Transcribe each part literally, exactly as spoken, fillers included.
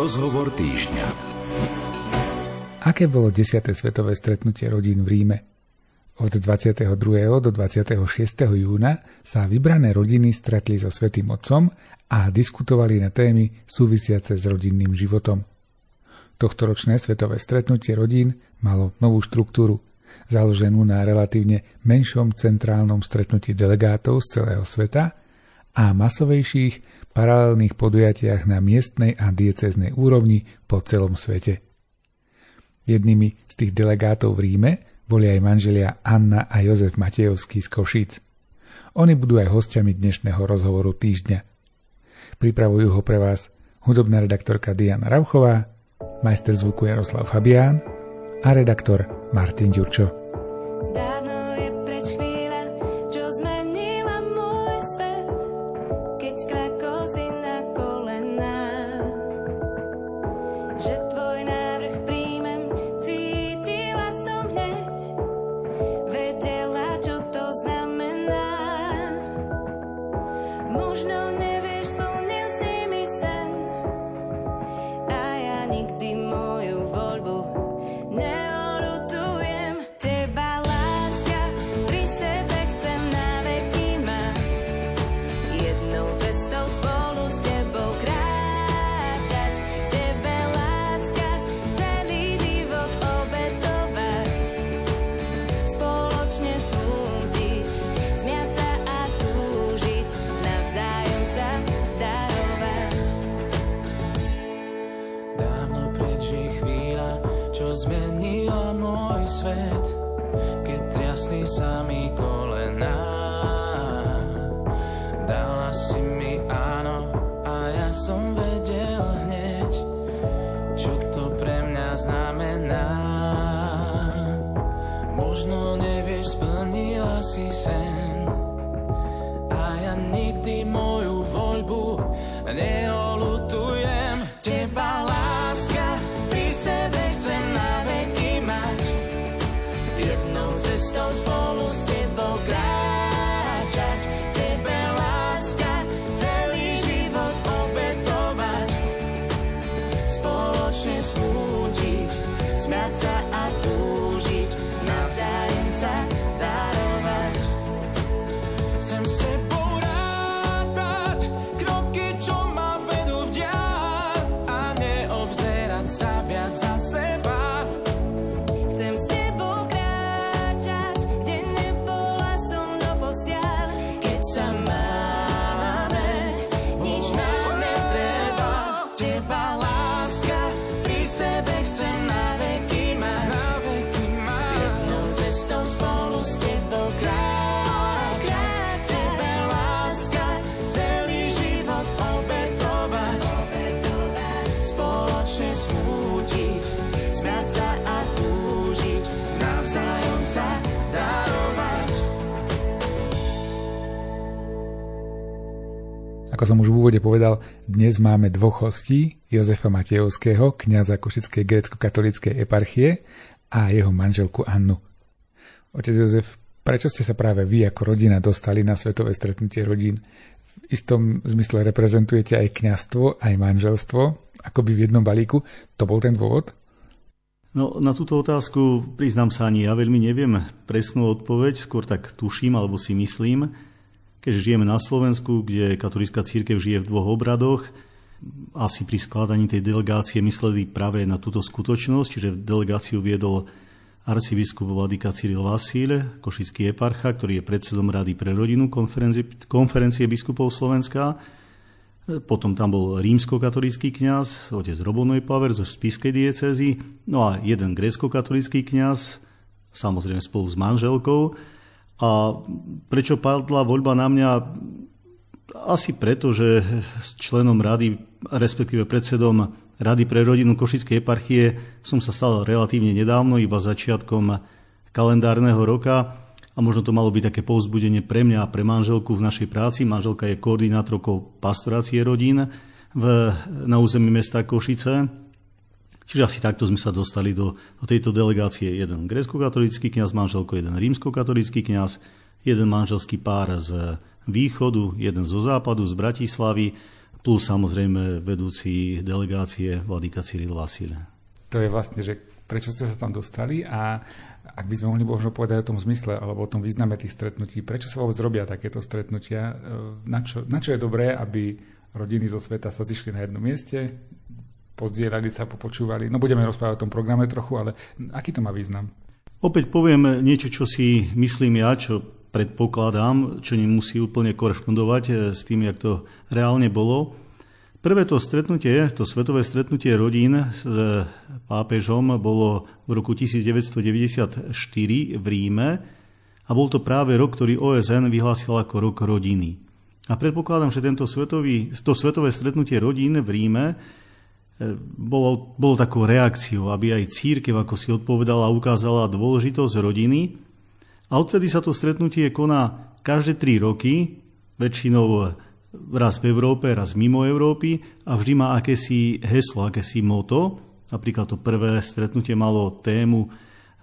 Rozhovor týždňa. Aké bolo desiate svetové stretnutie rodín v Ríme? Od dvadsiateho druhého do dvadsiateho šiesteho júna sa vybrané rodiny stretli so Svätým Otcom a diskutovali na témy súvisiace s rodinným životom. Tohtoročné svetové stretnutie rodín malo novú štruktúru, založenú na relatívne menšom centrálnom stretnutí delegátov z celého sveta a masovejších paralelných podujatiach na miestnej a diecéznej úrovni po celom svete. Jednými z tých delegátov v Ríme boli aj manželia Anna a Jozef Matejovský z Košíc. Oni budú aj hosťami dnešného rozhovoru týždňa. Pripravujú ho pre vás hudobná redaktorka Diana Rauchová, majster zvuku Jaroslav Habián a redaktor Martin Ďurčo. Zmenila môj svet, keď triasli sa mi kolená. Dala si mi áno a ja som vedel hneď, čo to pre mňa znamená. Možno nevieš, splnila si sen a ja nikdy moju voľbu neolutujem. Teba láska pri sebe chcem na veky mať, jednou cestou spolu s tebou kráčať. Tebe láska celý život obetovať, spoločne smútiť, smiať sa a túžiť, navzájom sa darovať. Chcem s tebou Ako som už v úvode povedal, dnes máme dvoch hostí, Jozefa Matejovského, kňaza Košickej grécko-katolíckej eparchie a jeho manželku Annu. Otec Jozef, prečo ste sa práve vy ako rodina dostali na svetové stretnutie rodín? V istom zmysle reprezentujete aj kňazstvo, aj manželstvo, akoby v jednom balíku. To bol ten dôvod? No, na túto otázku priznám sa, ani ja veľmi neviem presnú odpoveď, skôr tak tuším alebo si myslím. Keď žijeme na Slovensku, kde katolícka cirkev žije v dvoch obradoch, asi pri skladaní tej delegácie mysleli práve na túto skutočnosť, čiže delegáciu viedol arcibiskup Vladika Cyril Vasiľ, košický eparcha, ktorý je predsedom Rady pre rodinu konferencie, konferencie biskupov Slovenska. Potom tam bol rímskokatolícky kňaz, otec Robonoj Paver zo spišskej diecézy, no a jeden gréckokatolícky kňaz, samozrejme spolu s manželkou. A prečo padla voľba na mňa? Asi preto, že s členom rady, respektíve predsedom Rady pre rodinu Košickej eparchie som sa stal relatívne nedávno, iba začiatkom kalendárneho roka. A možno to malo byť také povzbudenie pre mňa a pre manželku v našej práci. Manželka je koordinátorkou pastorácie rodín v, na území mesta Košice. Čiže asi takto sme sa dostali do, do tejto delegácie. Jeden gréckokatolícky kňaz, manželko, jeden rímskokatolícky kňaz, jeden manželský pár z východu, jeden zo západu, z Bratislavy, plus samozrejme vedúci delegácie vladyka Cyril Vasiľ. To je vlastne, že prečo ste sa tam dostali a ak by sme mohli možno povedať o tom zmysle alebo o tom význame tých stretnutí, prečo sa vôbec robia takéto stretnutia, na čo, na čo je dobré, aby rodiny zo sveta sa zišli na jednom mieste, pozdierali sa, popočúvali. No budeme rozprávať o tom programe trochu, ale aký to má význam? Opäť poviem niečo, čo si myslím ja, čo predpokladám, čo nemusí úplne korešpondovať s tým, jak to reálne bolo. Prvé to stretnutie, to svetové stretnutie rodín s pápežom bolo v roku devätnásťstodeväťdesiatštyri v Ríme a bol to práve rok, ktorý ó es en vyhlásila ako rok rodiny. A predpokladám, že tento svetový, to svetové stretnutie rodín v Ríme Bolo, bolo takou reakciou, aby aj cirkev ako si odpovedala a ukázala dôležitosť rodiny. A odtedy sa to stretnutie koná každé tri roky, väčšinou raz v Európe, raz mimo Európy a vždy má akési heslo, akési moto. Napríklad to prvé stretnutie malo tému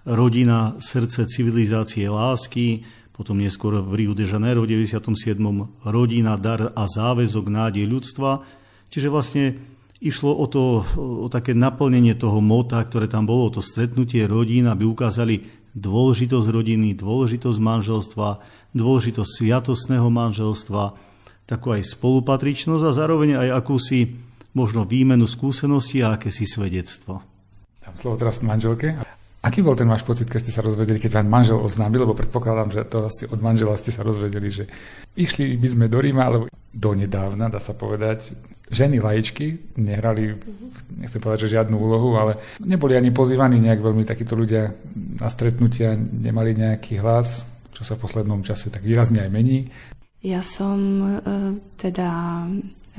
Rodina, srdce, civilizácie, lásky. Potom neskôr v Rio de Janeiro v deväťdesiatom siedmom Rodina, dar a záväzok, nádej ľudstva. Čiže vlastne išlo o to, o také naplnenie toho mota, ktoré tam bolo, to stretnutie rodín, aby ukázali dôležitosť rodiny, dôležitosť manželstva, dôležitosť sviatostného manželstva, takú aj spolupatričnosť a zároveň aj akúsi možno výmenu skúseností a akési svedectvo. Dám slovo teraz manželke. Aký bol ten váš pocit, keď ste sa rozvedeli, keď vám manžel oznámil, lebo predpokladám, že to asi od manžela ste sa rozvedeli, že išli by sme do Ríma, alebo donedávna, dá sa povedať, ženy laičky nehrali, nechcem povedať, že žiadnu úlohu, ale neboli ani pozývaní nejak veľmi takíto ľudia na stretnutia, nemali nejaký hlas, čo sa v poslednom čase tak výrazne aj mení. Ja som teda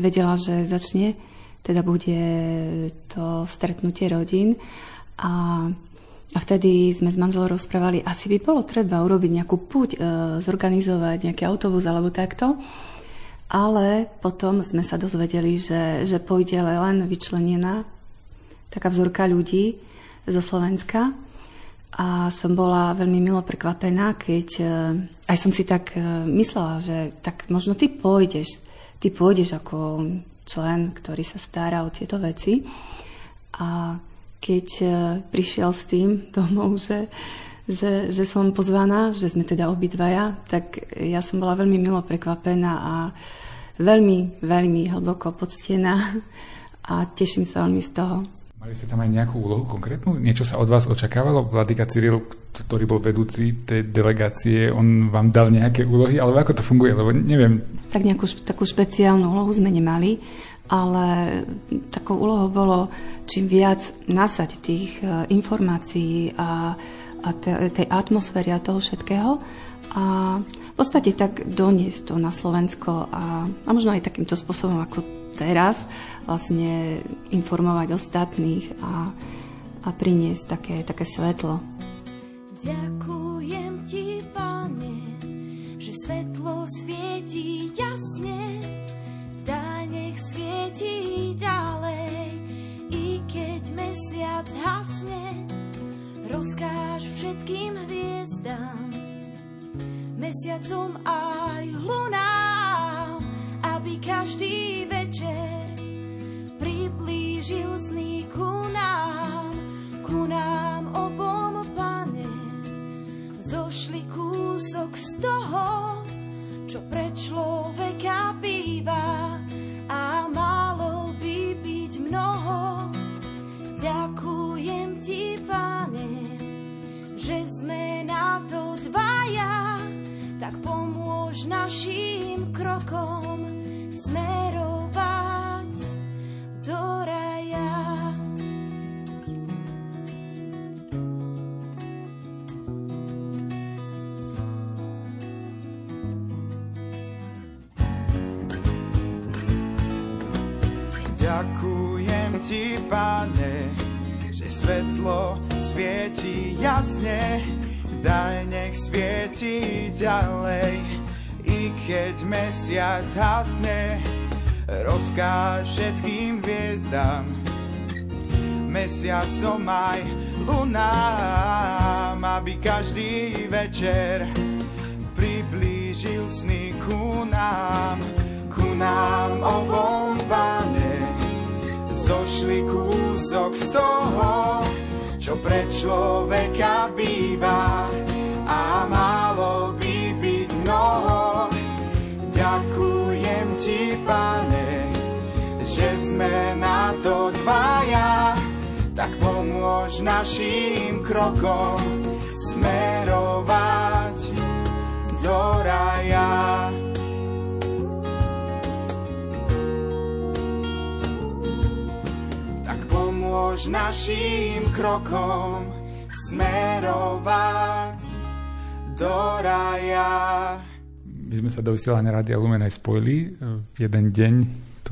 vedela, že začne, teda bude to stretnutie rodín a, a vtedy sme s manželom rozprávali, asi by bolo treba urobiť nejakú púť, zorganizovať nejaký autobus alebo takto. Ale potom sme sa dozvedeli, že, že pôjde len vyčlenená taká vzorka ľudí zo Slovenska. A som bola veľmi milo prekvapená, keď aj som si tak myslela, že tak možno ty pôjdeš. Ty pôjdeš ako člen, ktorý sa stará o tieto veci. A keď prišiel s tým domov, že... Že, že som pozvaná, že sme teda obidvaja, tak ja som bola veľmi milo prekvapená a veľmi, veľmi hlboko poctená a teším sa veľmi z toho. Mali ste tam aj nejakú úlohu konkrétnu? Niečo sa od vás očakávalo? Vladyka Cyril, ktorý bol vedúci tej delegácie, on vám dal nejaké úlohy, alebo ako to funguje? Lebo neviem. Tak nejakú takú špeciálnu úlohu sme nemali, ale takou úlohou bolo čím viac nasať tých informácií a a tej atmosféry a toho všetkého a v podstate tak doniesť to na Slovensko a, a možno aj takýmto spôsobom ako teraz vlastne informovať ostatných a, a priniesť také, také svetlo. Ďakujem ti, Pane, že svetlo svieti jasne, daj nech svieti ďalej, i keď mesiac hasne. Rozkáž všetkým hviezdám, mesiacom aj lunám, aby každý večer priblížil sny ku nám, ku nám obom, Pane. Zošli kúsok z toho, čo pre človeka býva a malo by byť mnoho. Ďakujem ti, Pane, že sme na to dvaja, tak pomôž našim krokom smerovať do raja. Ďakujem ti, Pane, že svetlo svieti jasne, daj nech svieti ďalej, i keď mesiac hasne, rozkáž všetkým hviezdám, mesiacom aj lunám, aby každý večer priblížil sny ku nám, ku nám. nám obom, Pane, zošli kúsok z toho, čo pre človeka býva a málo by byť mnoho. Ďakujem ti, Pane, že sme na to dvaja, tak pomôž našim krokom smerovať do raja. Tak pomôž našim krokom smerovať do raja. My sme sa do vysielania Rádia Lumen aj spojili v jeden deň,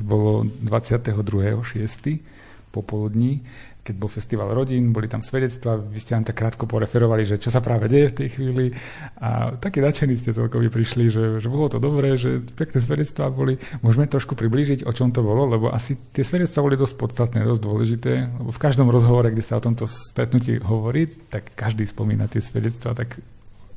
to bolo dvadsiateho druhého šiesteho popoludní, keď bol festival rodín, boli tam svedectvá, vy ste nám tak krátko poreferovali, že čo sa práve deje v tej chvíli a takí nadšení ste celkovi prišli, že, že bolo to dobré, že pekné svedectvá boli. Môžeme trošku priblížiť, o čom to bolo, lebo asi tie svedectvá boli dosť podstatné, dosť dôležité, lebo v každom rozhovore, kde sa o tomto stretnutí hovorí, tak každý spomína tie svedectvá, tak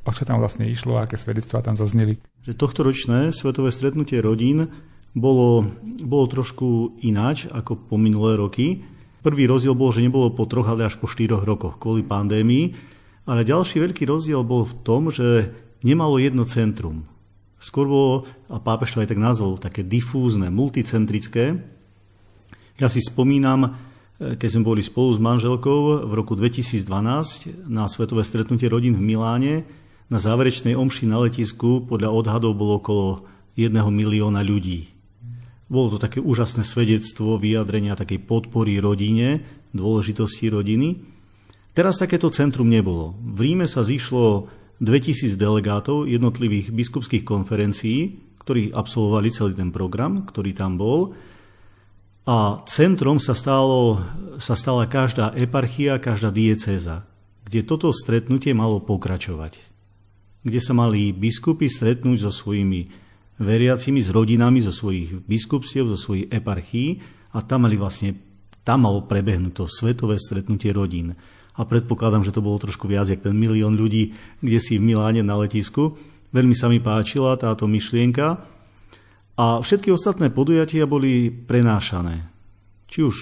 o čo tam vlastne išlo a aké svedectvá tam zazneli. Že tohtoročné svetové stretnutie rodín bolo, bolo trošku ináč ako po minulé roky. Prvý rozdiel bol, že nebolo po troch, ale až po štyroch rokoch kvôli pandémii. Ale ďalší veľký rozdiel bol v tom, že nemalo jedno centrum. Skôr bolo, a pápež to aj tak nazval, také difúzne, multicentrické. Ja si spomínam, keď sme boli spolu s manželkou v roku dvetisícdvanásť na svetové stretnutie rodín v Miláne, na záverečnej omši na letisku podľa odhadov bolo okolo jedného milióna ľudí. Bolo to také úžasné svedectvo vyjadrenia takej podpory rodine, dôležitosti rodiny. Teraz takéto centrum nebolo. V Ríme sa zišlo dvetisíc delegátov jednotlivých biskupských konferencií, ktorí absolvovali celý ten program, ktorý tam bol. A centrom sa, stalo, sa stala každá eparchia, každá diecéza, kde toto stretnutie malo pokračovať. Kde sa mali biskupy stretnúť so svojimi veriacimi, s rodinami zo svojich biskupstiev, zo svojich eparchií a tam mali vlastne, tam malo prebehnúť to svetové stretnutie rodín. A predpokladám, že to bolo trošku viac, jak ten milión ľudí, kde si v Miláne na letisku. Veľmi sa mi páčila táto myšlienka a všetky ostatné podujatia boli prenášané. Či už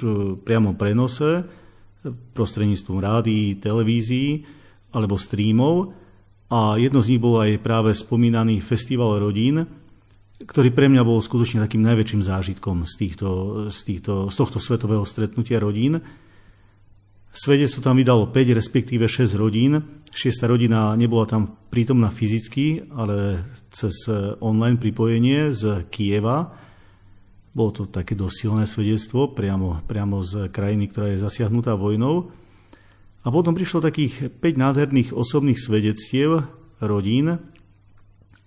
priamo prenose, prostredníctvom rádií, televízií alebo streamov a jedno z nich bol aj práve spomínaný festival rodín, ktorý pre mňa bol skutočne takým najväčším zážitkom z, týchto, z, týchto, z tohto svetového stretnutia rodín. Svedectvo tam vydalo päť, respektíve šesť rodín. Šiesta rodina nebola tam prítomná fyzicky, ale cez online pripojenie z Kieva. Bolo to také dosť silné svedectvo, priamo, priamo z krajiny, ktorá je zasiahnutá vojnou. A potom prišlo takých päť nádherných osobných svedectiev rodín,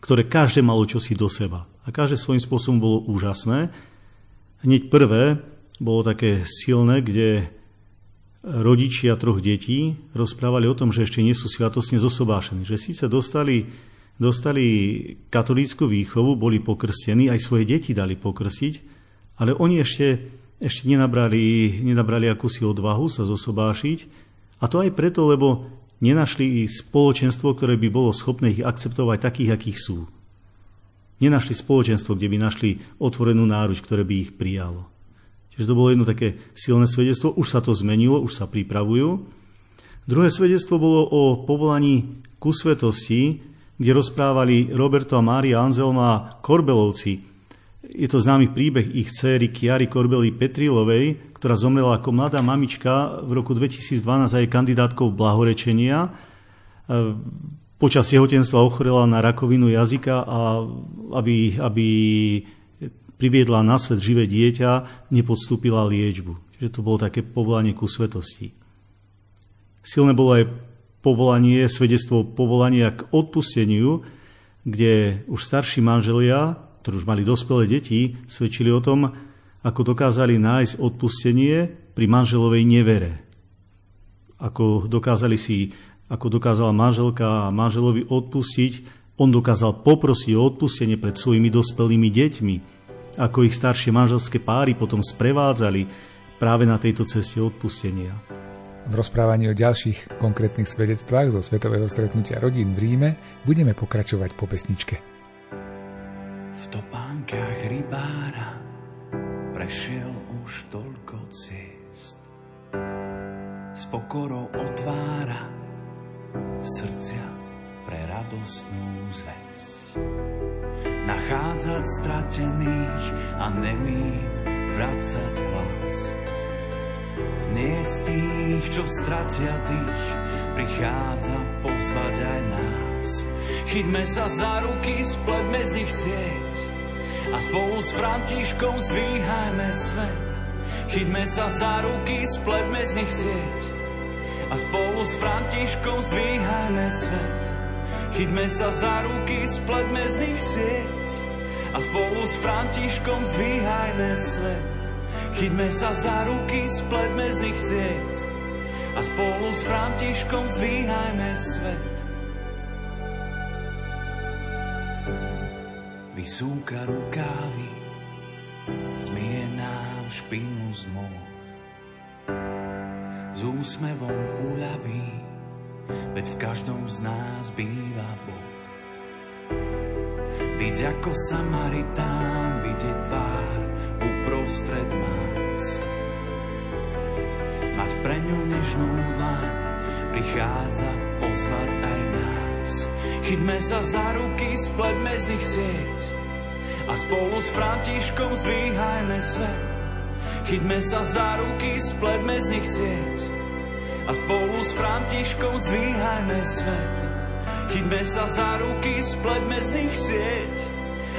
ktoré každé malo čosi do seba. A každé svojím spôsobom bolo úžasné. Hneď prvé bolo také silné, kde rodičia troch detí rozprávali o tom, že ešte nie sú sviatostne zosobášení. Že síce dostali, dostali katolícku výchovu, boli pokrstení, aj svoje deti dali pokrstiť, ale oni ešte, ešte nenabrali, nenabrali akúsi odvahu sa zosobášiť. A to aj preto, lebo nenašli spoločenstvo, ktoré by bolo schopné ich akceptovať takých, akých sú. Nenašli spoločenstvo, kde by našli otvorenú náruč, ktoré by ich prijalo. Čiže to bolo jedno také silné svedectvo. Už sa to zmenilo, už sa pripravujú. Druhé svedectvo bolo o povolaní ku svetosti, kde rozprávali Roberto a Mária Anzelma Korbelovci. Je to známy príbeh ich céry Kiary Korbeli Petrilovej, ktorá zomrela ako mladá mamička v roku dvetisícdvanásť a je kandidátkou blahorečenia. Počas tehotenstva ochorela na rakovinu jazyka a aby, aby priviedla na svet živé dieťa, nepodstúpila liečbu. Čiže to bolo také povolanie ku svetosti. Silné bolo aj povolanie, svedectvo povolania k odpusteniu, kde už starší manželia, ktorí už mali dospelé deti, svedčili o tom, ako dokázali nájsť odpustenie pri manželovej nevere. Ako dokázali si Ako dokázala manželka a manželovi odpustiť, on dokázal poprosiť o odpustenie pred svojimi dospelými deťmi. Ako ich staršie manželské páry potom sprevádzali práve na tejto ceste odpustenia. V rozprávaní o ďalších konkrétnych svedectvách zo svetového stretnutia rodín v Ríme budeme pokračovať po pesničke. V topánkach rybára prešiel už toľko ciest. S pokorou otvára srdcia pre radostnú zväzť. Nachádzať stratených a nemým vracať hlas. Nie z tých, čo stratia tých, prichádza pozvať aj nás. Chytme sa za ruky, spletme z nich sieť a spolu s Františkom zdvíhajme svet. Chytme sa za ruky, spletme z nich sieť a spolu s Františkom zdvíhajme svet. Chytme sa za ruky, spletme z nich sieť a spolu s Františkom zdvíhajme svet. Chytme sa za ruky, spletme z nich sieť a spolu s Františkom zdvíhajme svet. Vysúka rukávy, zmije nám špinu z môh. S úsmevom uľaví, veď v každom z nás býva Boh. Byť ako Samaritán, vidieť tvár uprostred nás. Mať pre ňu nežnú dlaň, prichádza pozvať aj nás. Chytme sa za ruky, spletme z nich sieť a spolu s Františkom zdvíhajme svet. Chytme sa za ruky, spletme z nich sieť a spolu s Františkom zdvíhajme svet. Chytme sa za ruky, spletme z nich sieť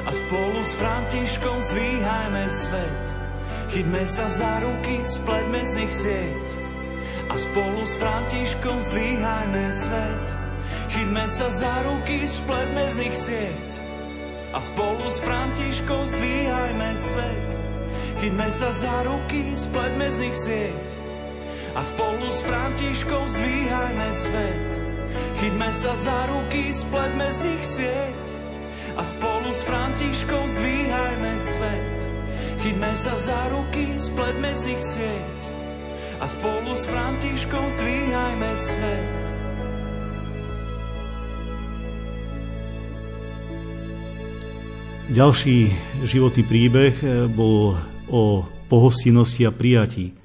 a spolu s Františkom zdvíhajme svet. Chytme sa za ruky, spletme z nich sieť a spolu s Františkom zdvíhajme svet. Chytme sa za ruky, spletme z nich sieť a spolu s Františkom zdvíhajme svet. Chytme sa za ruky, spletme z nich sieť a spolu s Františkom zdvíhajme svet. Chytme sa za ruky, spletme z nich sieť a spolu s Františkom zdvíhajme svet. Chytme sa za ruky, spletme z nich sieť a spolu s Františkom zdvíhajme svet. Ďalší životný príbeh bol o pohostinnosti a prijatí.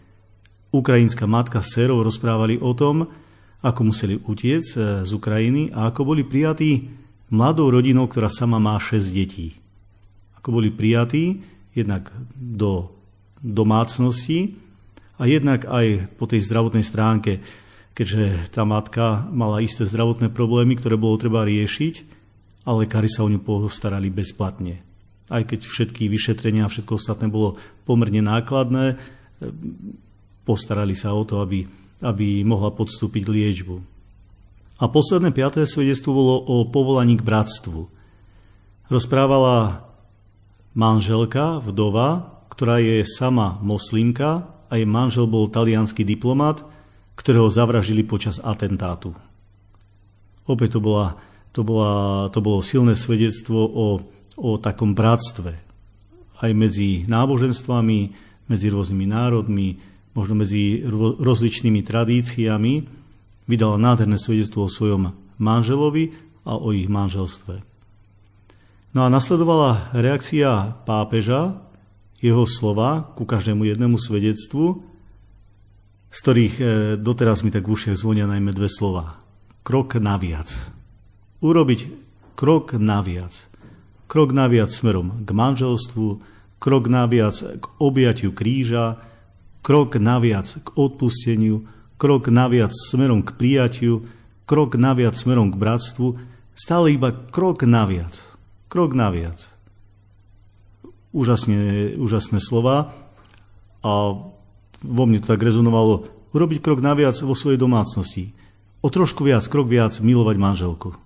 Ukrajinská matka s dcérou rozprávali o tom, ako museli utiec z Ukrajiny a ako boli prijatí mladou rodinou, ktorá sama má šesť detí. Ako boli prijatí jednak do domácnosti a jednak aj po tej zdravotnej stránke, keďže tá matka mala isté zdravotné problémy, ktoré bolo treba riešiť, a lekári sa o ňu postarali bezplatne. Aj keď všetky vyšetrenia a všetko ostatné bolo pomerne nákladné, postarali sa o to, aby, aby mohla podstúpiť liečbu. A posledné piaté svedectvo bolo o povolaní k bratstvu. Rozprávala manželka, vdova, ktorá je sama moslimka a jej manžel bol taliansky diplomat, ktorého zavraždili počas atentátu. Opäť to bola To, bola, to bolo silné svedectvo o, o takom bratstve. Aj medzi náboženstvami, medzi rôznymi národmi, možno medzi rozličnými tradíciami. Vydala nádherné svedectvo o svojom manželovi a o ich manželstve. No a nasledovala reakcia pápeža, jeho slova ku každému jednému svedectvu, z ktorých doteraz mi tak v ušiach zvonia najmä dve slova. Krok naviac. Urobiť krok naviac. Krok naviac smerom k manželstvu, krok naviac k objatiu kríža, krok naviac k odpusteniu, krok naviac smerom k prijatiu, krok naviac smerom k bratstvu, stále iba krok naviac. Krok naviac. Úžasne, úžasné slova a vo mne to tak rezonovalo. Urobiť krok naviac vo svojej domácnosti. O trošku viac, krok viac milovať manželku.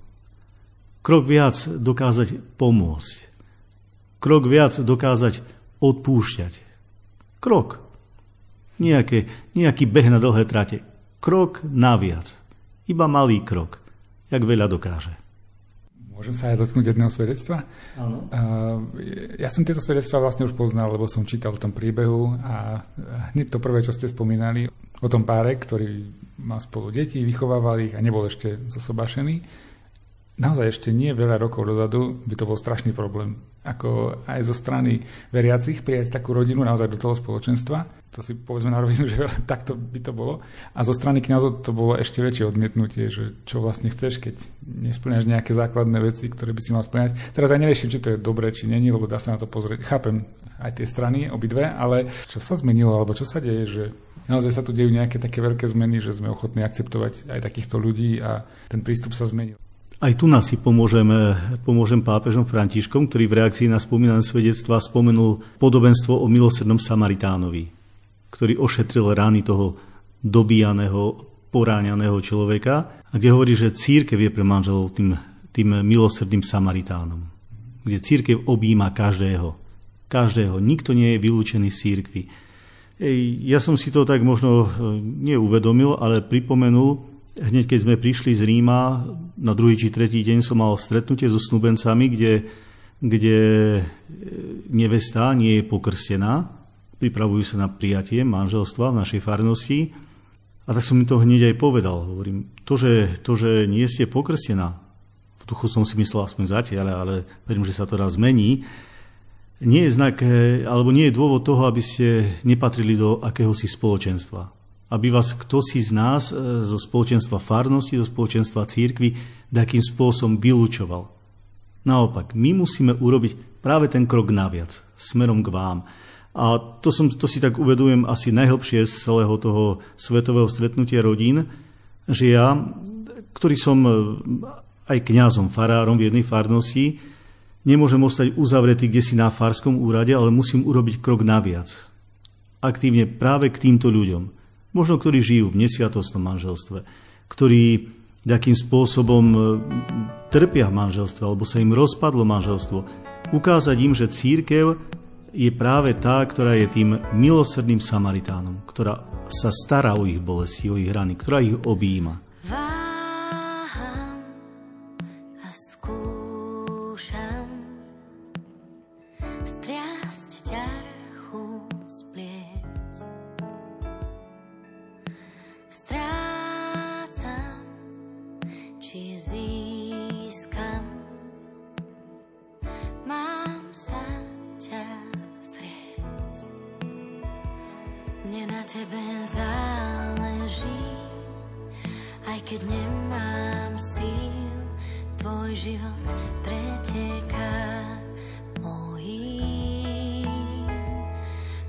Krok viac dokázať pomôcť. Krok viac dokázať odpúšťať. Krok. Nejaké, nejaký beh na dlhé trate. Krok naviac. Iba malý krok. Jak veľa dokáže. Môžem sa aj dotknúť jedného svedectva? Áno. Ja som tieto svedectva vlastne už poznal, lebo som čítal v tom príbehu a hneď to prvé, čo ste spomínali, o tom páre, ktorý má spolu deti, vychovával ich a nebol ešte zasobášený. naozaj ešte nie veľa rokov dozadu by to bol strašný problém. Ako aj zo strany veriacich prijať takú rodinu naozaj do toho spoločenstva. To si povedzme na rovinu, že takto by to bolo. A zo strany kňazov to bolo ešte väčšie odmietnutie, že čo vlastne chceš, keď nesplňaš nejaké základné veci, ktoré by si mal splňať. Teraz aj neriešim, či to je dobre, či nie, lebo dá sa na to pozrieť. Chápem aj tie strany, obidve, ale čo sa zmenilo, alebo čo sa deje, že naozaj sa tu dejú nejaké také veľké zmeny, že sme ochotní akceptovať aj takýchto ľudí a ten prístup sa zmenil. Aj tu nás si pomôžem, pomôžem pápežom Františkom, ktorý v reakcii na spomínané svedectvá spomenul podobenstvo o milosrdnom Samaritánovi, ktorý ošetril rány toho dobíjaného, poráňaného človeka a kde hovorí, že cirkev je pre manželov tým, tým milosrdným Samaritánom, kde cirkev objíma každého. Každého. Nikto nie je vylúčený z cirkvi. Ja som si to tak možno neuvedomil, ale pripomenul, hneď keď sme prišli z Ríma, na druhý či tretí deň som mal stretnutie so snúbencami, kde, kde nevesta nie je pokrstená. Pripravujú sa na prijatie manželstva v našej farnosti. A tak som mi to hneď aj povedal. Hovorím, to, že, to, že nie ste pokrstená, v duchu som si myslel aspoň zatiaľ, ale verím, že sa to raz zmení, nie je znak, alebo nie je dôvod toho, aby ste nepatrili do akéhosi spoločenstva. Aby vás ktosi z nás, zo spoločenstva farnosti, zo spoločenstva cirkvi, takým spôsobom vylúčoval. Naopak, my musíme urobiť práve ten krok naviac, smerom k vám. A to, som, to si tak uvedujem asi najhlbšie z celého toho svetového stretnutia rodín, že ja, ktorý som aj kňazom, farárom v jednej farnosti, nemôžem ostať uzavretý kdesi na farskom úrade, ale musím urobiť krok naviac. Aktívne práve k týmto ľuďom. Možno, ktorí žijú v nesviatostnom manželstve, ktorí takým spôsobom trpia v manželstve, alebo sa im rozpadlo manželstvo. Ukázať im, že cirkev je práve tá, ktorá je tým milosrdným Samaritánom, ktorá sa stará o ich bolesti, o ich rany, ktorá ich objíma. Váham a skúšam striasť ťarchu splieť. Strácam, či získam, mám sa ťa zriecť. Mne na tebe záleží, aj keď nemám síl, tvoj život preteká mojím.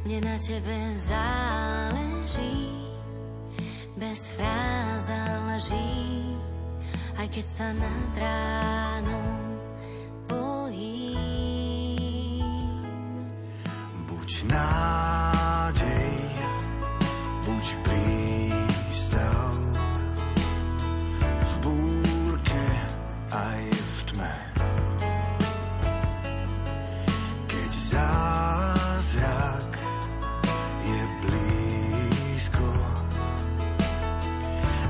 Mne na tebe záleží, bez fráz a lží, aj keď sa nad ránom bojím. Buď nádej, buď prístav, v búrke aj v tme. Keď zázrak je blízko,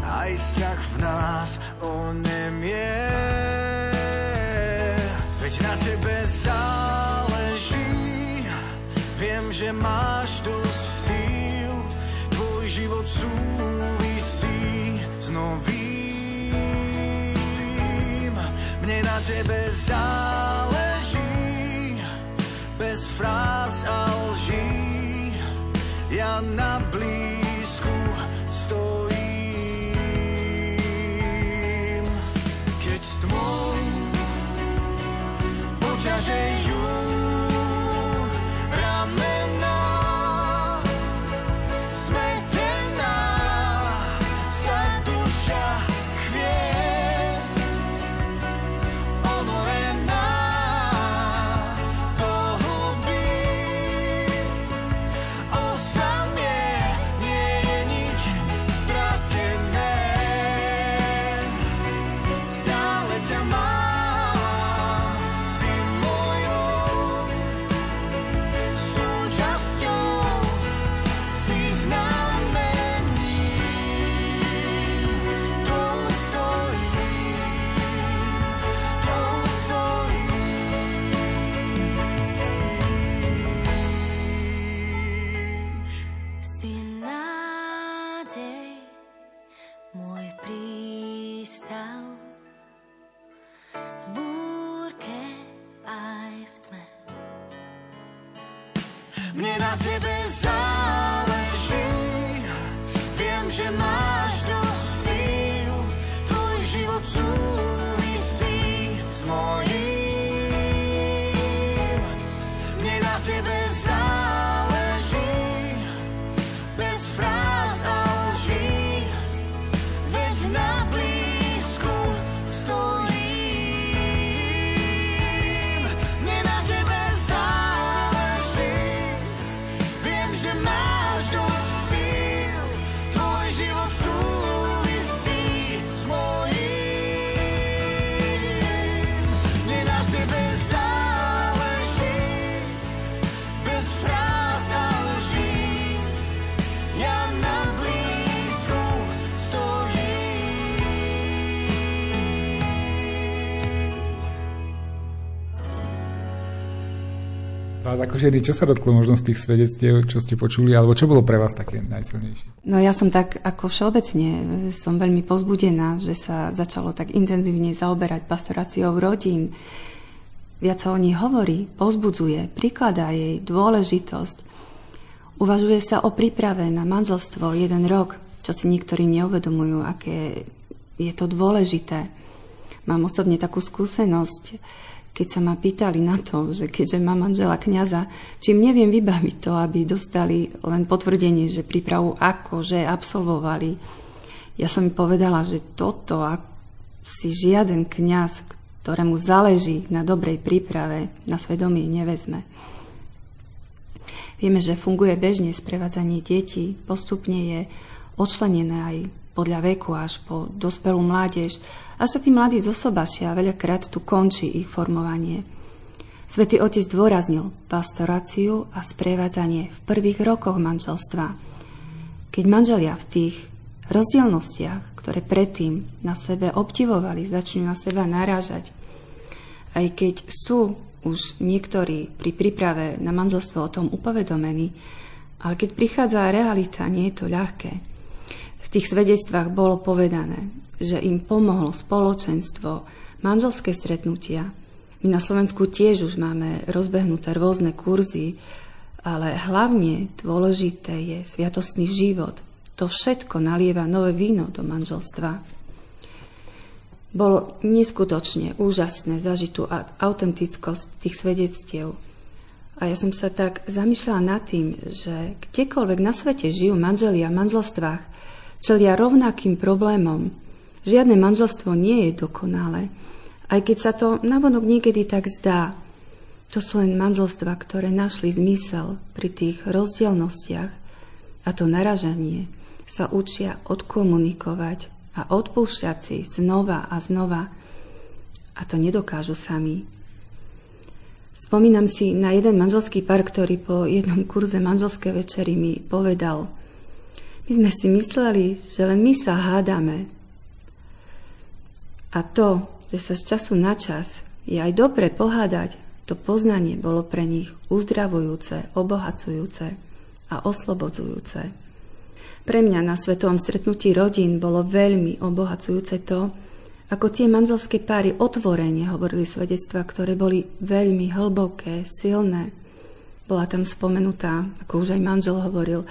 aj strach v nás onemie. Veď na tebe záleží, viem, že máš dosť síl, tvoj život súvisí s novým. Mne na tebe záleží, bez fráz a lží, ja na blízku stojím. Poťažejú ramena, smetená sa duša chvie, oborená pohuby, osamie nie vás ako ženy, čo sa dotklo možno z tých svedectiev, čo ste počuli, alebo čo bolo pre vás také najsilnejšie? No ja som tak ako všeobecne, som veľmi povzbudená, že sa začalo tak intenzívne zaoberať pastoráciou rodín. Viac sa o nej hovorí, povzbudzuje, prikladá jej dôležitosť. Uvažuje sa o príprave na manželstvo jeden rok, čo si niektorí neuvedomujú, aké je to dôležité. Mám osobne takú skúsenosť, keď sa ma pýtali na to, že keďže mám manžela kňaza, čím neviem vybaviť to, aby dostali len potvrdenie, že prípravu akože absolvovali. Ja som im povedala, že toto si žiaden kňaz, ktorému záleží na dobrej príprave, na svedomí nevezme. Vieme, že funguje bežne sprevádzanie detí, postupne je odčlenené aj podľa veku až po dospelú mládež, až sa tí mladí zosobašia a veľakrát tu končí ich formovanie. Svätý Otec zdôraznil pastoráciu a sprevádzanie v prvých rokoch manželstva. Keď manželia v tých rozdielnostiach, ktoré predtým na sebe obdivovali, začnú na seba narážať, aj keď sú už niektorí pri príprave na manželstvo o tom upovedomení, ale keď prichádza realita, nie je to ľahké. V tých svedectvách bolo povedané, že im pomohlo spoločenstvo, manželské stretnutia. My na Slovensku tiež už máme rozbehnuté rôzne kurzy, ale hlavne dôležité je sviatostný život. To všetko nalieva nové víno do manželstva. Bolo neskutočne úžasné zažiť tú autentickosť tých svedectiev. A ja som sa tak zamýšľala nad tým, že kdekoľvek na svete žijú manželia v manželstvách, čelia rovnakým problémom. Žiadne manželstvo nie je dokonalé, aj keď sa to navonok niekedy tak zdá. To sú len manželstvá, ktoré našli zmysel pri tých rozdielnostiach, a to naražanie sa učia odkomunikovať a odpúšťať si znova a znova, a to nedokážu sami. Spomínam si na jeden manželský pár, ktorý po jednom kurze manželskej večery mi povedal: my sme si mysleli, že len my sa hádame. A to, že sa z času na čas je aj dobre pohádať, to poznanie bolo pre nich uzdravujúce, obohacujúce a oslobodzujúce. Pre mňa na svetovom stretnutí rodín bolo veľmi obohacujúce to, ako tie manželské páry otvorene hovorili svedectvá, ktoré boli veľmi hlboké, silné. Bola tam spomenutá, ako už aj manžel hovoril,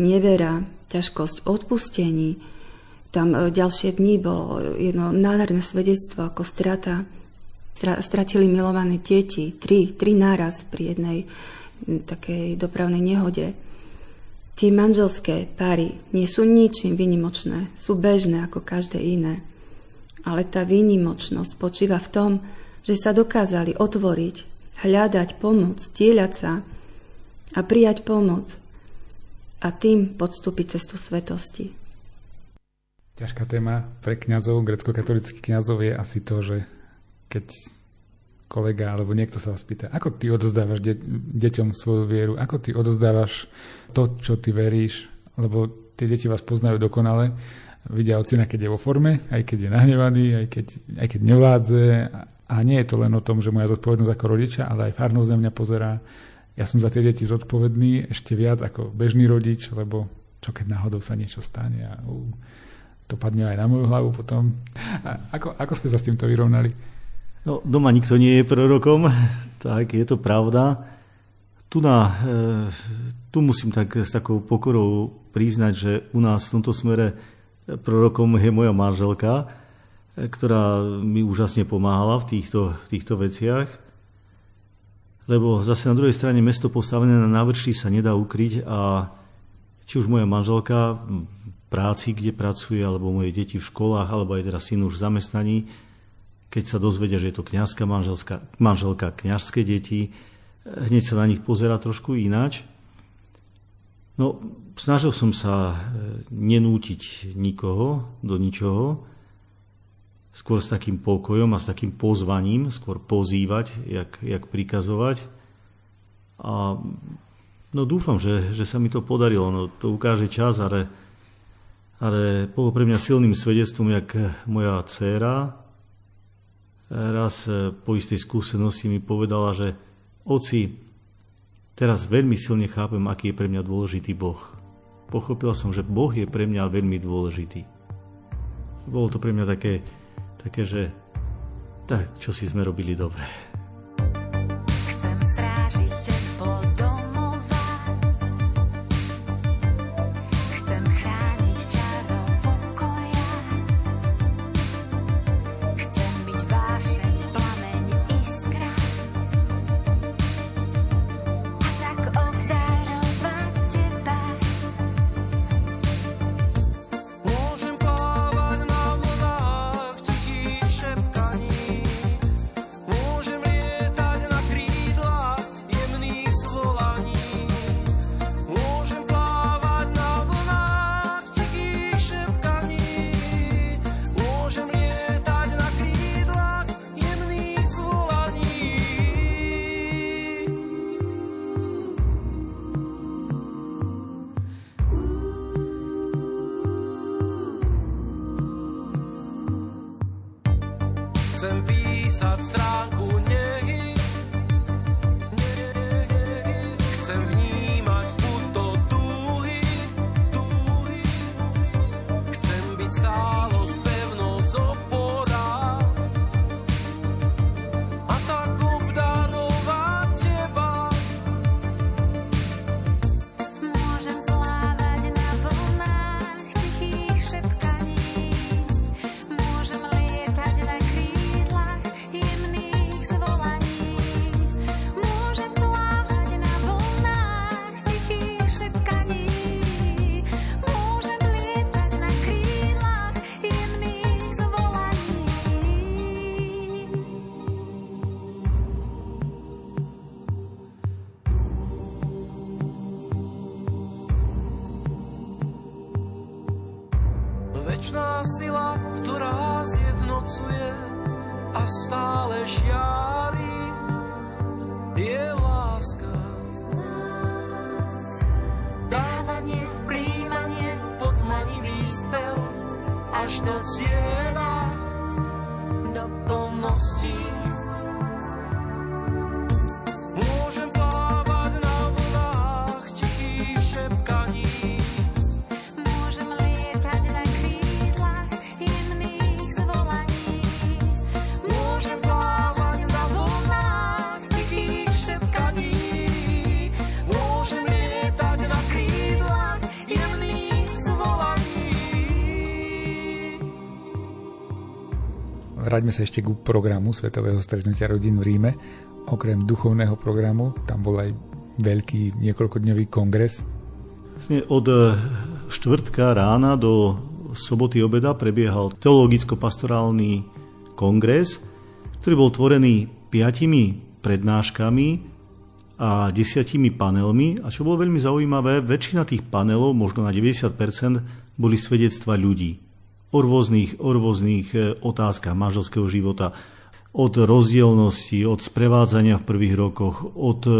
nevera, ťažkosť odpustení. Tam ďalšie dni bolo jedno nádherné svedectvo, ako strata. Stra, stratili milované deti, tri, tri náraz pri jednej takej dopravnej nehode. Tie manželské páry nie sú ničím výnimočné, sú bežné ako každé iné. Ale tá výnimočnosť spočíva v tom, že sa dokázali otvoriť, hľadať pomoc, dieľať sa a prijať pomoc, a tým podstúpiť cestu svetosti. Ťažká téma pre kňazov, gréckokatolíckych kňazov je asi to, že keď kolega alebo niekto sa vás pýta, ako ty odozdávaš de- deťom svoju vieru, ako ty odozdávaš to, čo ty veríš, lebo tie deti vás poznajú dokonale, vidia ocina, keď je vo forme, aj keď je nahnevaný, aj keď, aj keď nevládze, a nie je to len o tom, že moja zodpovednosť ako rodiča, ale aj farnosť na mňa pozerá. Ja som za tie deti zodpovedný ešte viac ako bežný rodič, lebo čo keď náhodou sa niečo stane a uh, to padne aj na moju hlavu potom. A ako, ako ste sa s týmto vyrovnali? No, doma nikto nie je prorokom, tak je to pravda. Tu, na, tu musím tak s takou pokorou priznať, že u nás v tomto smere prorokom je moja manželka, ktorá mi úžasne pomáhala v týchto, týchto veciach. Lebo zase na druhej strane mesto postavené na návrší sa nedá ukryť, a či už moja manželka v práci, kde pracuje, alebo moje deti v školách, alebo aj teraz syn už v zamestnaní, keď sa dozvedia, že je to kňazka manželka, manželka kňazské deti, hneď sa na nich pozerá trošku ináč. No, snažil som sa nenútiť nikoho do ničoho, skôr s takým pokojom a s takým pozvaním, skôr pozývať, jak, jak prikazovať. A no dúfam, že, že sa mi to podarilo. No, to ukáže čas, ale, ale bolo pre mňa silným svedectvom, jak moja dcéra raz po istej skúsenosti mi povedala, že oci, Teraz veľmi silne chápem, aký je pre mňa dôležitý Boh. Pochopila som, že Boh je pre mňa veľmi dôležitý. Bolo to pre mňa také, také že tak, čo si sme robili dobre. Chcem strážiť teplo domova. Chcem chrániť čaro pokoja. Chcem byť vášeň, plameň, iskra. A tak obdarovať teba. Môžem plávať na vodách tichých šepkaní. Môžem lietať na krídlach jemných zvolaní. Môžem plávať na vlnách tichých šepkaní. Môžem lietať na krídlach jemných zvolaní. Chcem písať stránku nehy. Chcem vnímať puto túhy. Túhy. Chcem byť sálo s pevnou zopora. A tak obdarovať teba. Môžem plávať na vlnách tichých šepkaní. Môžem lietať na krídlach jemných zvolaní. Môžem plávať na vlnách tichých šepkaní. Môžem lietať na krídlach jemných zvolaní. Večná sila, ktorá zjednocuje a stále žiari, je láska. Dávanie, príjmanie, podmanivý spev, až do cieľa, do plnosti. Môžem plávať na vlnách tichých šepkaní. Môžem lietať na krídlach jemných zvolaní. Môžem plávať na vlnách tichých šepkaní. Môžem lietať na krídlach jemných zvolaní. Vráťme sa ešte ku programu Svetového stretnutia rodín v Ríme. Okrem duchovného programu, tam bol aj veľký niekoľkodňový kongres. Vlastne od eh, štvrtka rána do soboty obeda prebiehal teologicko-pastorálny kongres, ktorý bol tvorený piatimi prednáškami a desiatimi panelmi. A čo bolo veľmi zaujímavé, väčšina tých panelov, možno na deväťdesiat percent, boli svedectva ľudí o rôznych, o rôznych eh, otázkach manželského života, od rozdielnosti, od sprevádzania v prvých rokoch, od eh,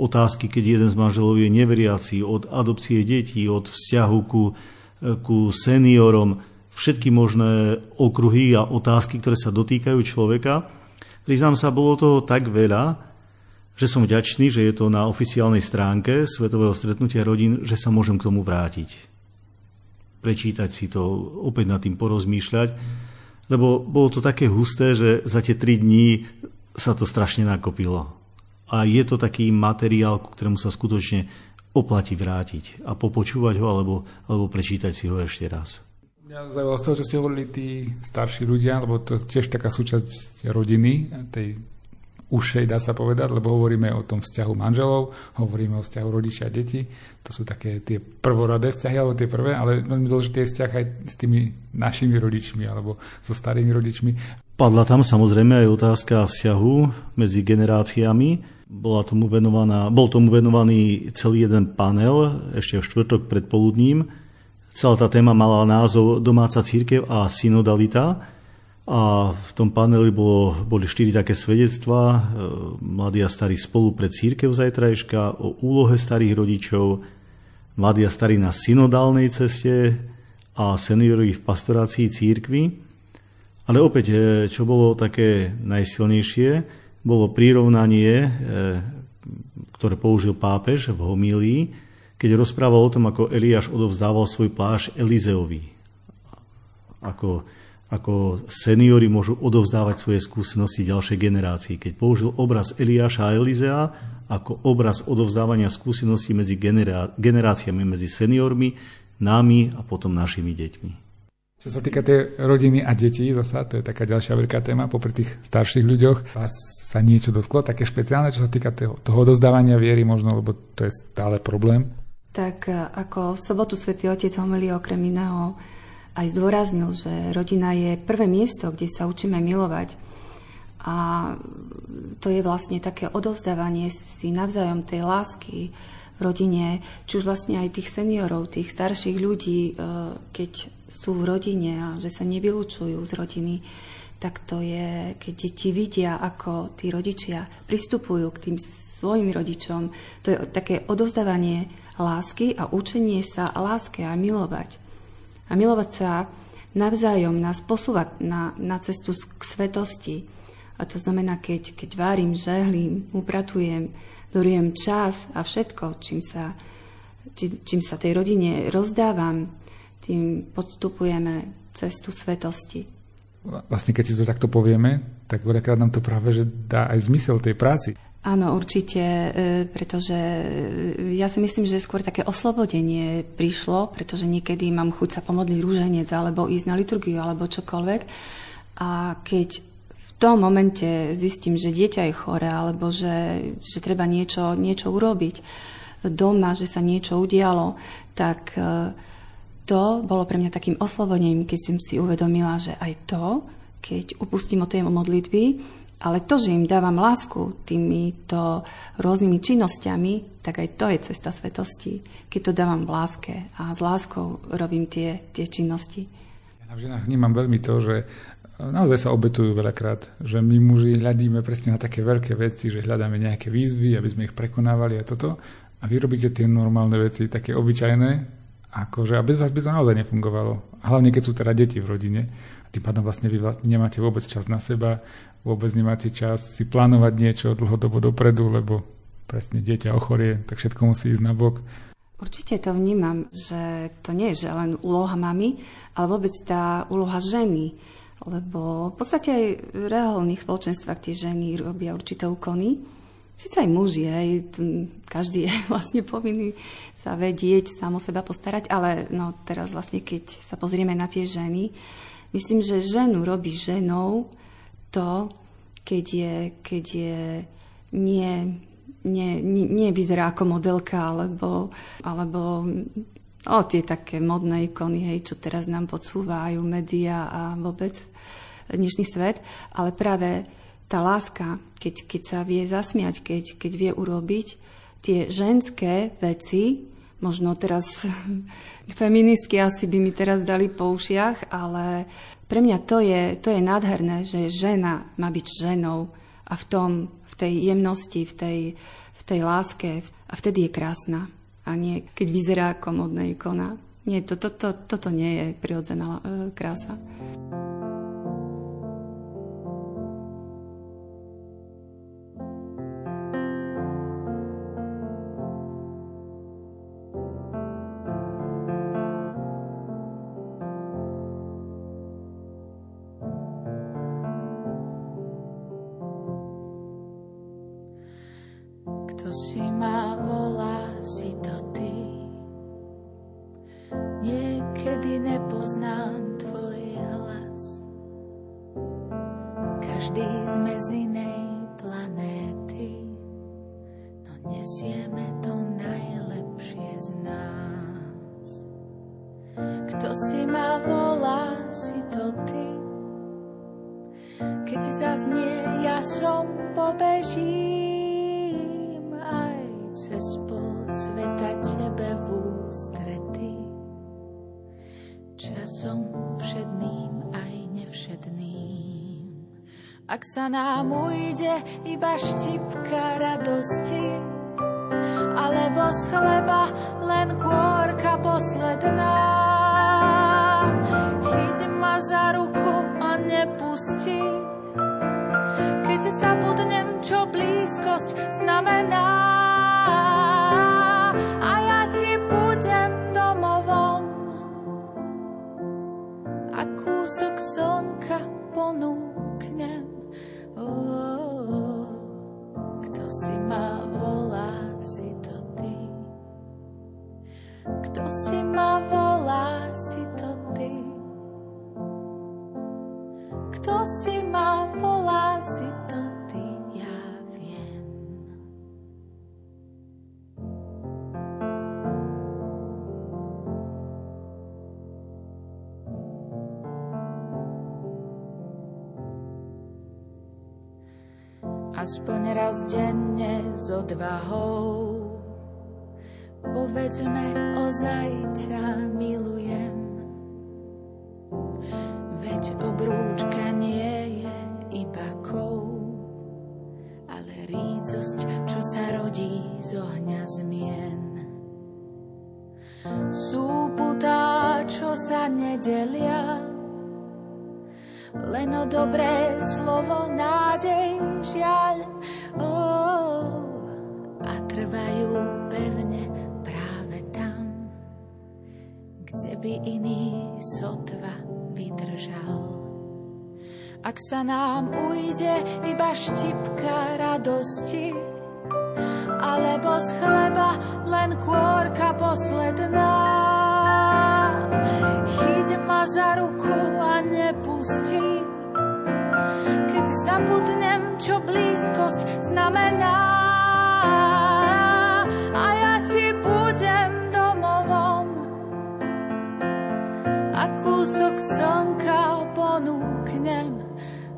otázky, keď jeden z manželov je neveriaci, od adopcie detí, od vzťahu ku, ku seniorom, všetky možné okruhy a otázky, ktoré sa dotýkajú človeka. Priznám sa, bolo toho tak veľa, že som vďačný, že je to na oficiálnej stránke Svetového stretnutia rodín, že sa môžem k tomu vrátiť. Prečítať si to, opäť nad tým porozmýšľať, lebo bolo to také husté, že za tie tri dní sa to strašne nakopilo. A je to taký materiál, ku ktorému sa skutočne oplatí vrátiť a popočúvať ho alebo, alebo prečítať si ho ešte raz. Mňa zaujalo z toho, čo ste hovorili tí starší ľudia, lebo to je tiež taká súčasť rodiny, tej ušej, dá sa povedať, lebo hovoríme o tom vzťahu manželov, hovoríme o vzťahu rodičia a detí. To sú také tie prvoradé vzťahy, alebo tie prvé, ale veľmi dôležitý je vzťah aj s tými našimi rodičmi, alebo so starými rodičmi. Padla tam samozrejme aj otázka vzťahu medzi generáciami. Bola tomu venovaná, bol tomu venovaný celý jeden panel, ešte v štvrtok predpoludním. Celá tá téma mala názov Domáca cirkev a synodalita. A v tom paneli bolo, boli štyri také svedectvá. Mladí a starí spolu pre cirkev zajtrajška, o úlohe starých rodičov, mladí a starí na synodálnej ceste a seniori v pastorácii cirkvi. Ale opäť, čo bolo také najsilnejšie, bolo prirovnanie, ktoré použil pápež v homílii, keď rozprával o tom, ako Eliáš odovzdával svoj plášť Elizeovi. Ako, ako seniori môžu odovzdávať svoje skúsenosti ďalšej generácii. Keď použil obraz Eliáša a Elizea ako obraz odovzdávania skúseností medzi generá- generáciami, medzi seniormi, námi a potom našimi deťmi. Čo sa týka tej rodiny a detí, zasa to je taká ďalšia veľká téma, popri tých starších ľuďoch. Vás sa niečo dotklo také špeciálne, čo sa týka toho, toho odozdávania viery možno, lebo to je stále problém? Tak ako v sobotu Svätý Otec homilí okrem iného aj zdôraznil, že rodina je prvé miesto, kde sa učíme milovať. A to je vlastne také odovzdávanie si navzájom tej lásky v rodine, či už vlastne aj tých seniorov, tých starších ľudí, keď sú v rodine a že sa nevylučujú z rodiny, tak to je, keď deti vidia, ako tí rodičia pristupujú k tým svojim rodičom. To je také odovzdávanie lásky a učenie sa láske a milovať. A milovať sa navzájom nás posúvať na, na cestu k svetosti. A to znamená, keď, keď varím, žehlím, upratujem, darujem čas a všetko, čím sa, čím, čím sa tej rodine rozdávam, tým podstupujeme cestu svetosti. Vlastne, keď si to takto povieme, tak veľakrát nám to práve že dá aj zmysel tej práci. Áno, určite, pretože ja si myslím, že skôr také oslobodenie prišlo, pretože niekedy mám chuť sa pomodliť rúženec, alebo ísť na liturgiu, alebo čokoľvek. A keď v tom momente zistím, že dieťa je choré, alebo že, že treba niečo, niečo urobiť doma, že sa niečo udialo, tak to bolo pre mňa takým oslobodením, keď som si uvedomila, že aj to, keď upustím od tej modlitby, ale to, že im dávam lásku týmito rôznymi činnosťami, tak aj to je cesta svetosti, keď to dávam v láske a s láskou robím tie, tie činnosti. Ja na ženách vnímam veľmi to, že naozaj sa obetujú veľakrát, že my muži hľadíme presne na také veľké veci, že hľadáme nejaké výzvy, aby sme ich prekonávali a toto, a vy robíte tie normálne veci, také obyčajné, akože a bez vás by to naozaj nefungovalo. Hlavne, keď sú teda deti v rodine. A tým pádom vlastne vy nemáte vôbec čas na seba, vôbec nemáte čas si plánovať niečo dlhodobo dopredu, lebo presne dieťa ochorie, tak všetko musí ísť na bok. Určite to vnímam, že to nie je že len úloha mami, ale vôbec tá úloha ženy. Lebo v podstate aj v reálnych spoločenstvách tie ženy robia určité úkony. Sice aj muži, aj každý je vlastne povinný sa vedieť, sám o seba postarať, ale no teraz vlastne, keď sa pozrieme na tie ženy, myslím, že ženu robí ženou to, keď je, keď je nie, nie, nie, nie vyzerá ako modelka, alebo, alebo o, tie také modné ikony, hej, čo teraz nám podsúvajú médiá a vôbec dnešný svet, ale práve tá láska, keď, keď sa vie zasmiať, keď, keď vie urobiť tie ženské veci, možno teraz feministky asi by mi teraz dali po ušiach, ale pre mňa to je, to je nádherné, že žena má byť ženou a v tom, v tej jemnosti, v tej, v tej láske, a vtedy je krásna. A nie, keď vyzerá ako modná ikona. Nie, to, to, to, toto nie je prirodzená krása. Ak sa nám ujde iba štipka radosti, alebo z chleba len kôrka posledná. Chyť ma za ruku a nepusti, keď zabudnem, čo blízkosť znamená. kúsok slnka ponúknem. Oh, oh, oh. Kto si ma volá, si to ty. Kto si ma volá, si to ty. Kto si ma volá, si to ty. Ja viem. Aspoň raz denne s odvahou povedzme ozaj ťa milujem. Veď obrúčka nie je iba kov, ale rídzosť, čo sa rodí z ohňa zmien. Sú putá, čo sa nedelia, len o dobré slovo, nádej, žiaľ. Oh, a trvajú pevne kde by iný sotva vydržal. Ak sa nám ujde iba štipka radosti, alebo z chleba len kôrka posledná, chyť ma za ruku a nepustí, keď zabudnem, čo blízkosť znamená. A ja ti budem domovom a kúsok slnka ponúknem.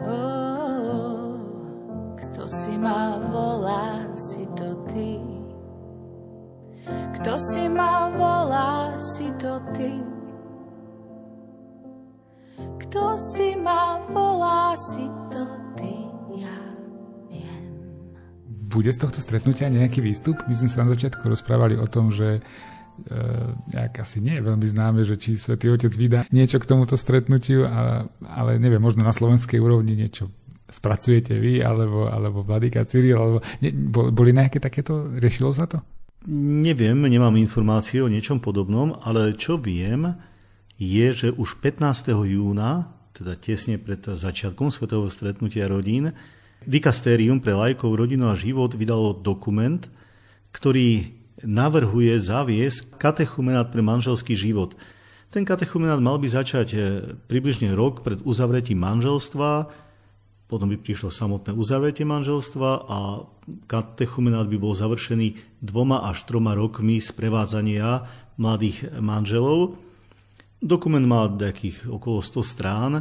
Oh, oh, oh. Kto si ma volá, si to ty. Kto si ma volá, si to ty. Kto si ma volá, si to ty. Ja viem. Bude z tohto stretnutia nejaký výstup? My sme sa na začiatku rozprávali o tom, že nejak asi nie je veľmi známe, že či Svätý Otec vydá niečo k tomuto stretnutiu, a, ale neviem, možno na slovenskej úrovni niečo spracujete vy, alebo, alebo vladyka Cyril, alebo ne, boli nejaké takéto, riešilo sa to? Neviem, nemám informácie o niečom podobnom, ale čo viem, je, že už pätnásteho júna, teda tesne pred začiatkom Svetového stretnutia rodín, Dikasterium pre laikov, rodinu a život vydalo dokument, ktorý navrhuje zaviesť katechumenát pre manželský život. Ten katechumenát mal by začať približne rok pred uzavretím manželstva, potom by prišlo samotné uzavretie manželstva a katechumenát by bol završený dvoma až troma rokmi sprevádzania mladých manželov. Dokument má takých okolo sto strán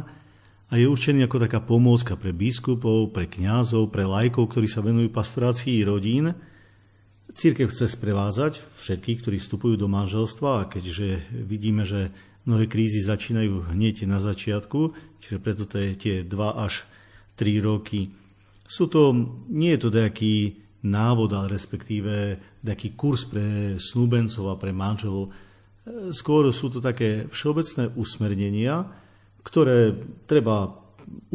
a je určený ako taká pomôcka pre biskupov, pre kňazov, pre laikov, ktorí sa venujú pastorácii rodín. Cirkev chce sprevázať všetkých, ktorí vstupujú do manželstva, a keďže vidíme, že mnohé krízy začínajú hneď na začiatku, čiže preto tie dva až tri roky. Sú to, nie je to nejaký návod, ale respektíve nejaký kurz pre snúbencov a pre manželov. Skôr sú to také všeobecné usmernenia, ktoré treba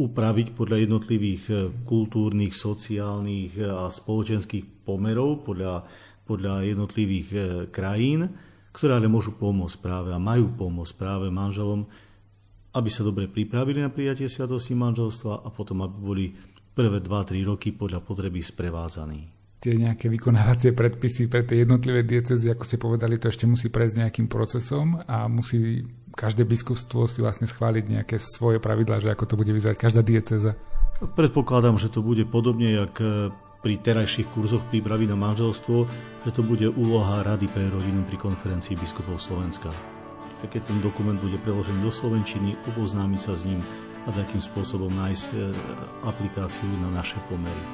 upraviť podľa jednotlivých kultúrnych, sociálnych a spoločenských pomerov, podľa, podľa jednotlivých krajín, ktoré ale môžu pomôcť práve a majú pomôcť práve manželom, aby sa dobre pripravili na prijatie sviatosti manželstva a potom aby boli prvé dva tri roky podľa potreby sprevádzaní. Tie nejaké vykonávacie predpisy pre tie jednotlivé diecézy, ako ste povedali, to ešte musí prejsť nejakým procesom a musí každé biskupstvo si vlastne schváliť nejaké svoje pravidlá, že ako to bude vyzerať každá diecéza. Predpokladám, že to bude podobne, jak pri terajších kurzoch prípravy na manželstvo, že to bude úloha Rady pre rodinu pri konferencii biskupov Slovenska. Čiže keď ten dokument bude preložený do slovenčiny, oboznámi sa s ním a takým spôsobom nájsť aplikáciu na naše pomery.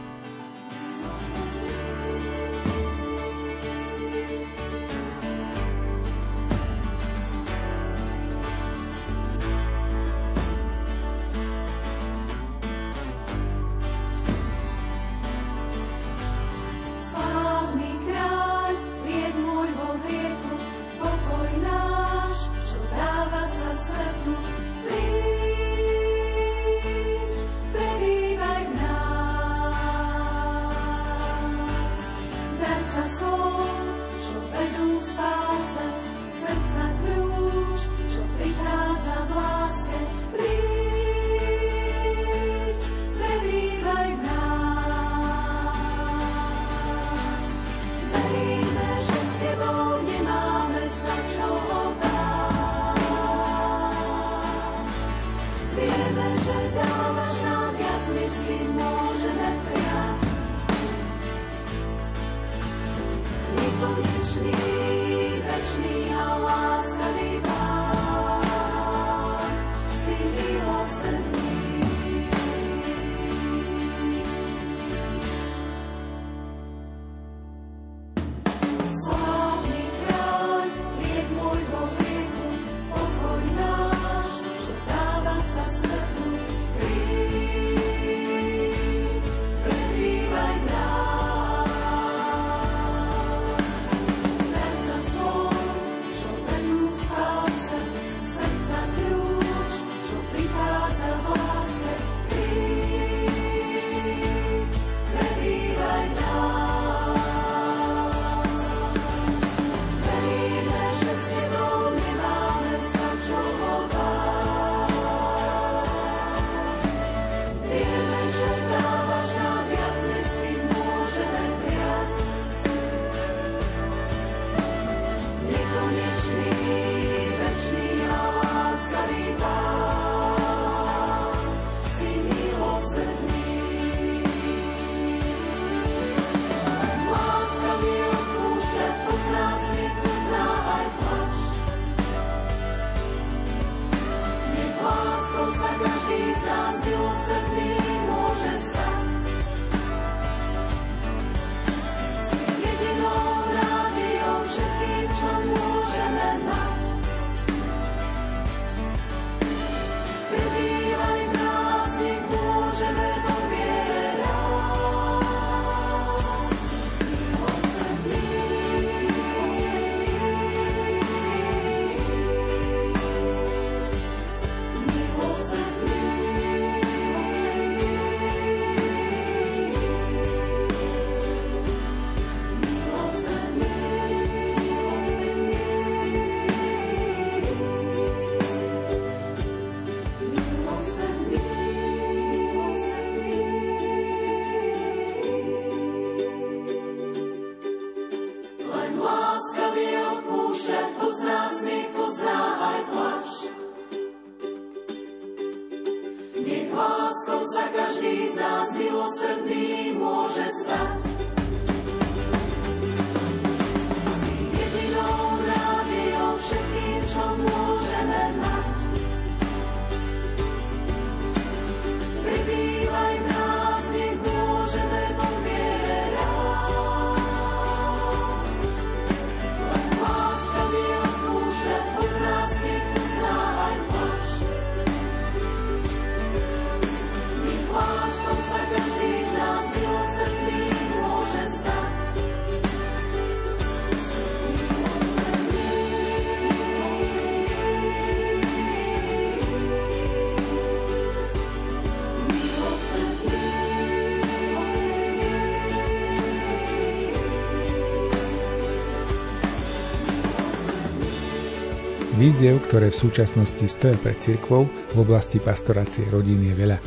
Výziev, ktoré v súčasnosti stoja pred cirkvou v oblasti pastorácie rodín, je veľa.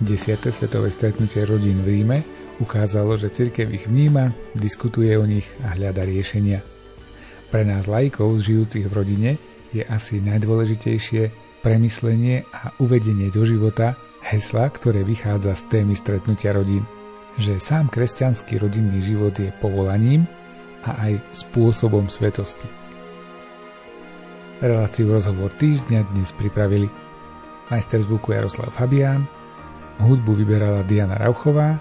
desiate svetové stretnutie rodín v Ríme ukázalo, že cirkev ich vníma, diskutuje o nich a hľada riešenia. Pre nás laikov žijúcich v rodine je asi najdôležitejšie premyslenie a uvedenie do života hesla, ktoré vychádza z témy stretnutia rodín, že sám kresťanský rodinný život je povolaním a aj spôsobom svetosti. Reláciu Rozhovor týždňa dnes pripravili majster zvuku Jaroslav Fabián, hudbu vyberala Diana Rauchová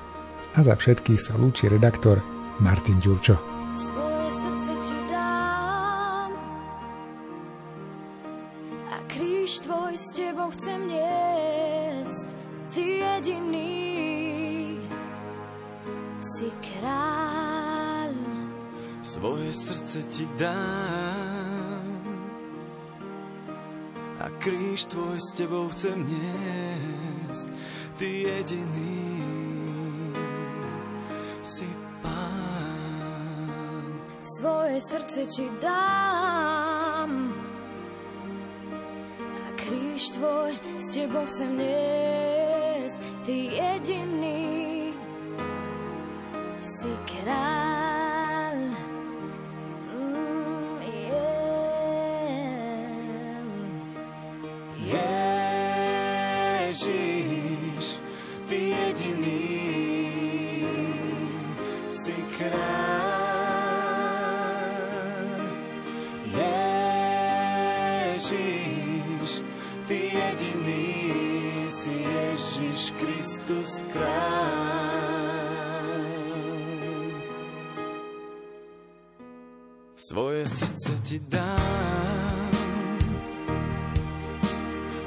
a za všetkých sa lúči redaktor Martin Ďurčo. Svoje srdce ti dám a kríž tvoj s tebou chcem niesť, ty jediný si kráľ. Svoje srdce ti dám a kríž tvoj s tebou chcem niesť, ty jediný si pán. Svoje srdce ti dám a kríž tvoj s tebou chcem niesť, ty jediný si kráľ. Mm, yeah. Ježiš, ty jediný si kráľ. Ježiš, ty jediný si Ježiš Kristus kráľ. Svoje srdce ti dám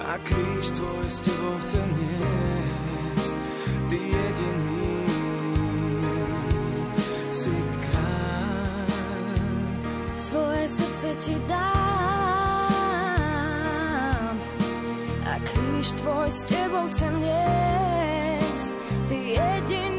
a kríž tvoj s tebou chcem niesť, ty jediný si kráľ. Svoje srdce ti dám a kríž tvoj s tebou chcem niesť, ty jediný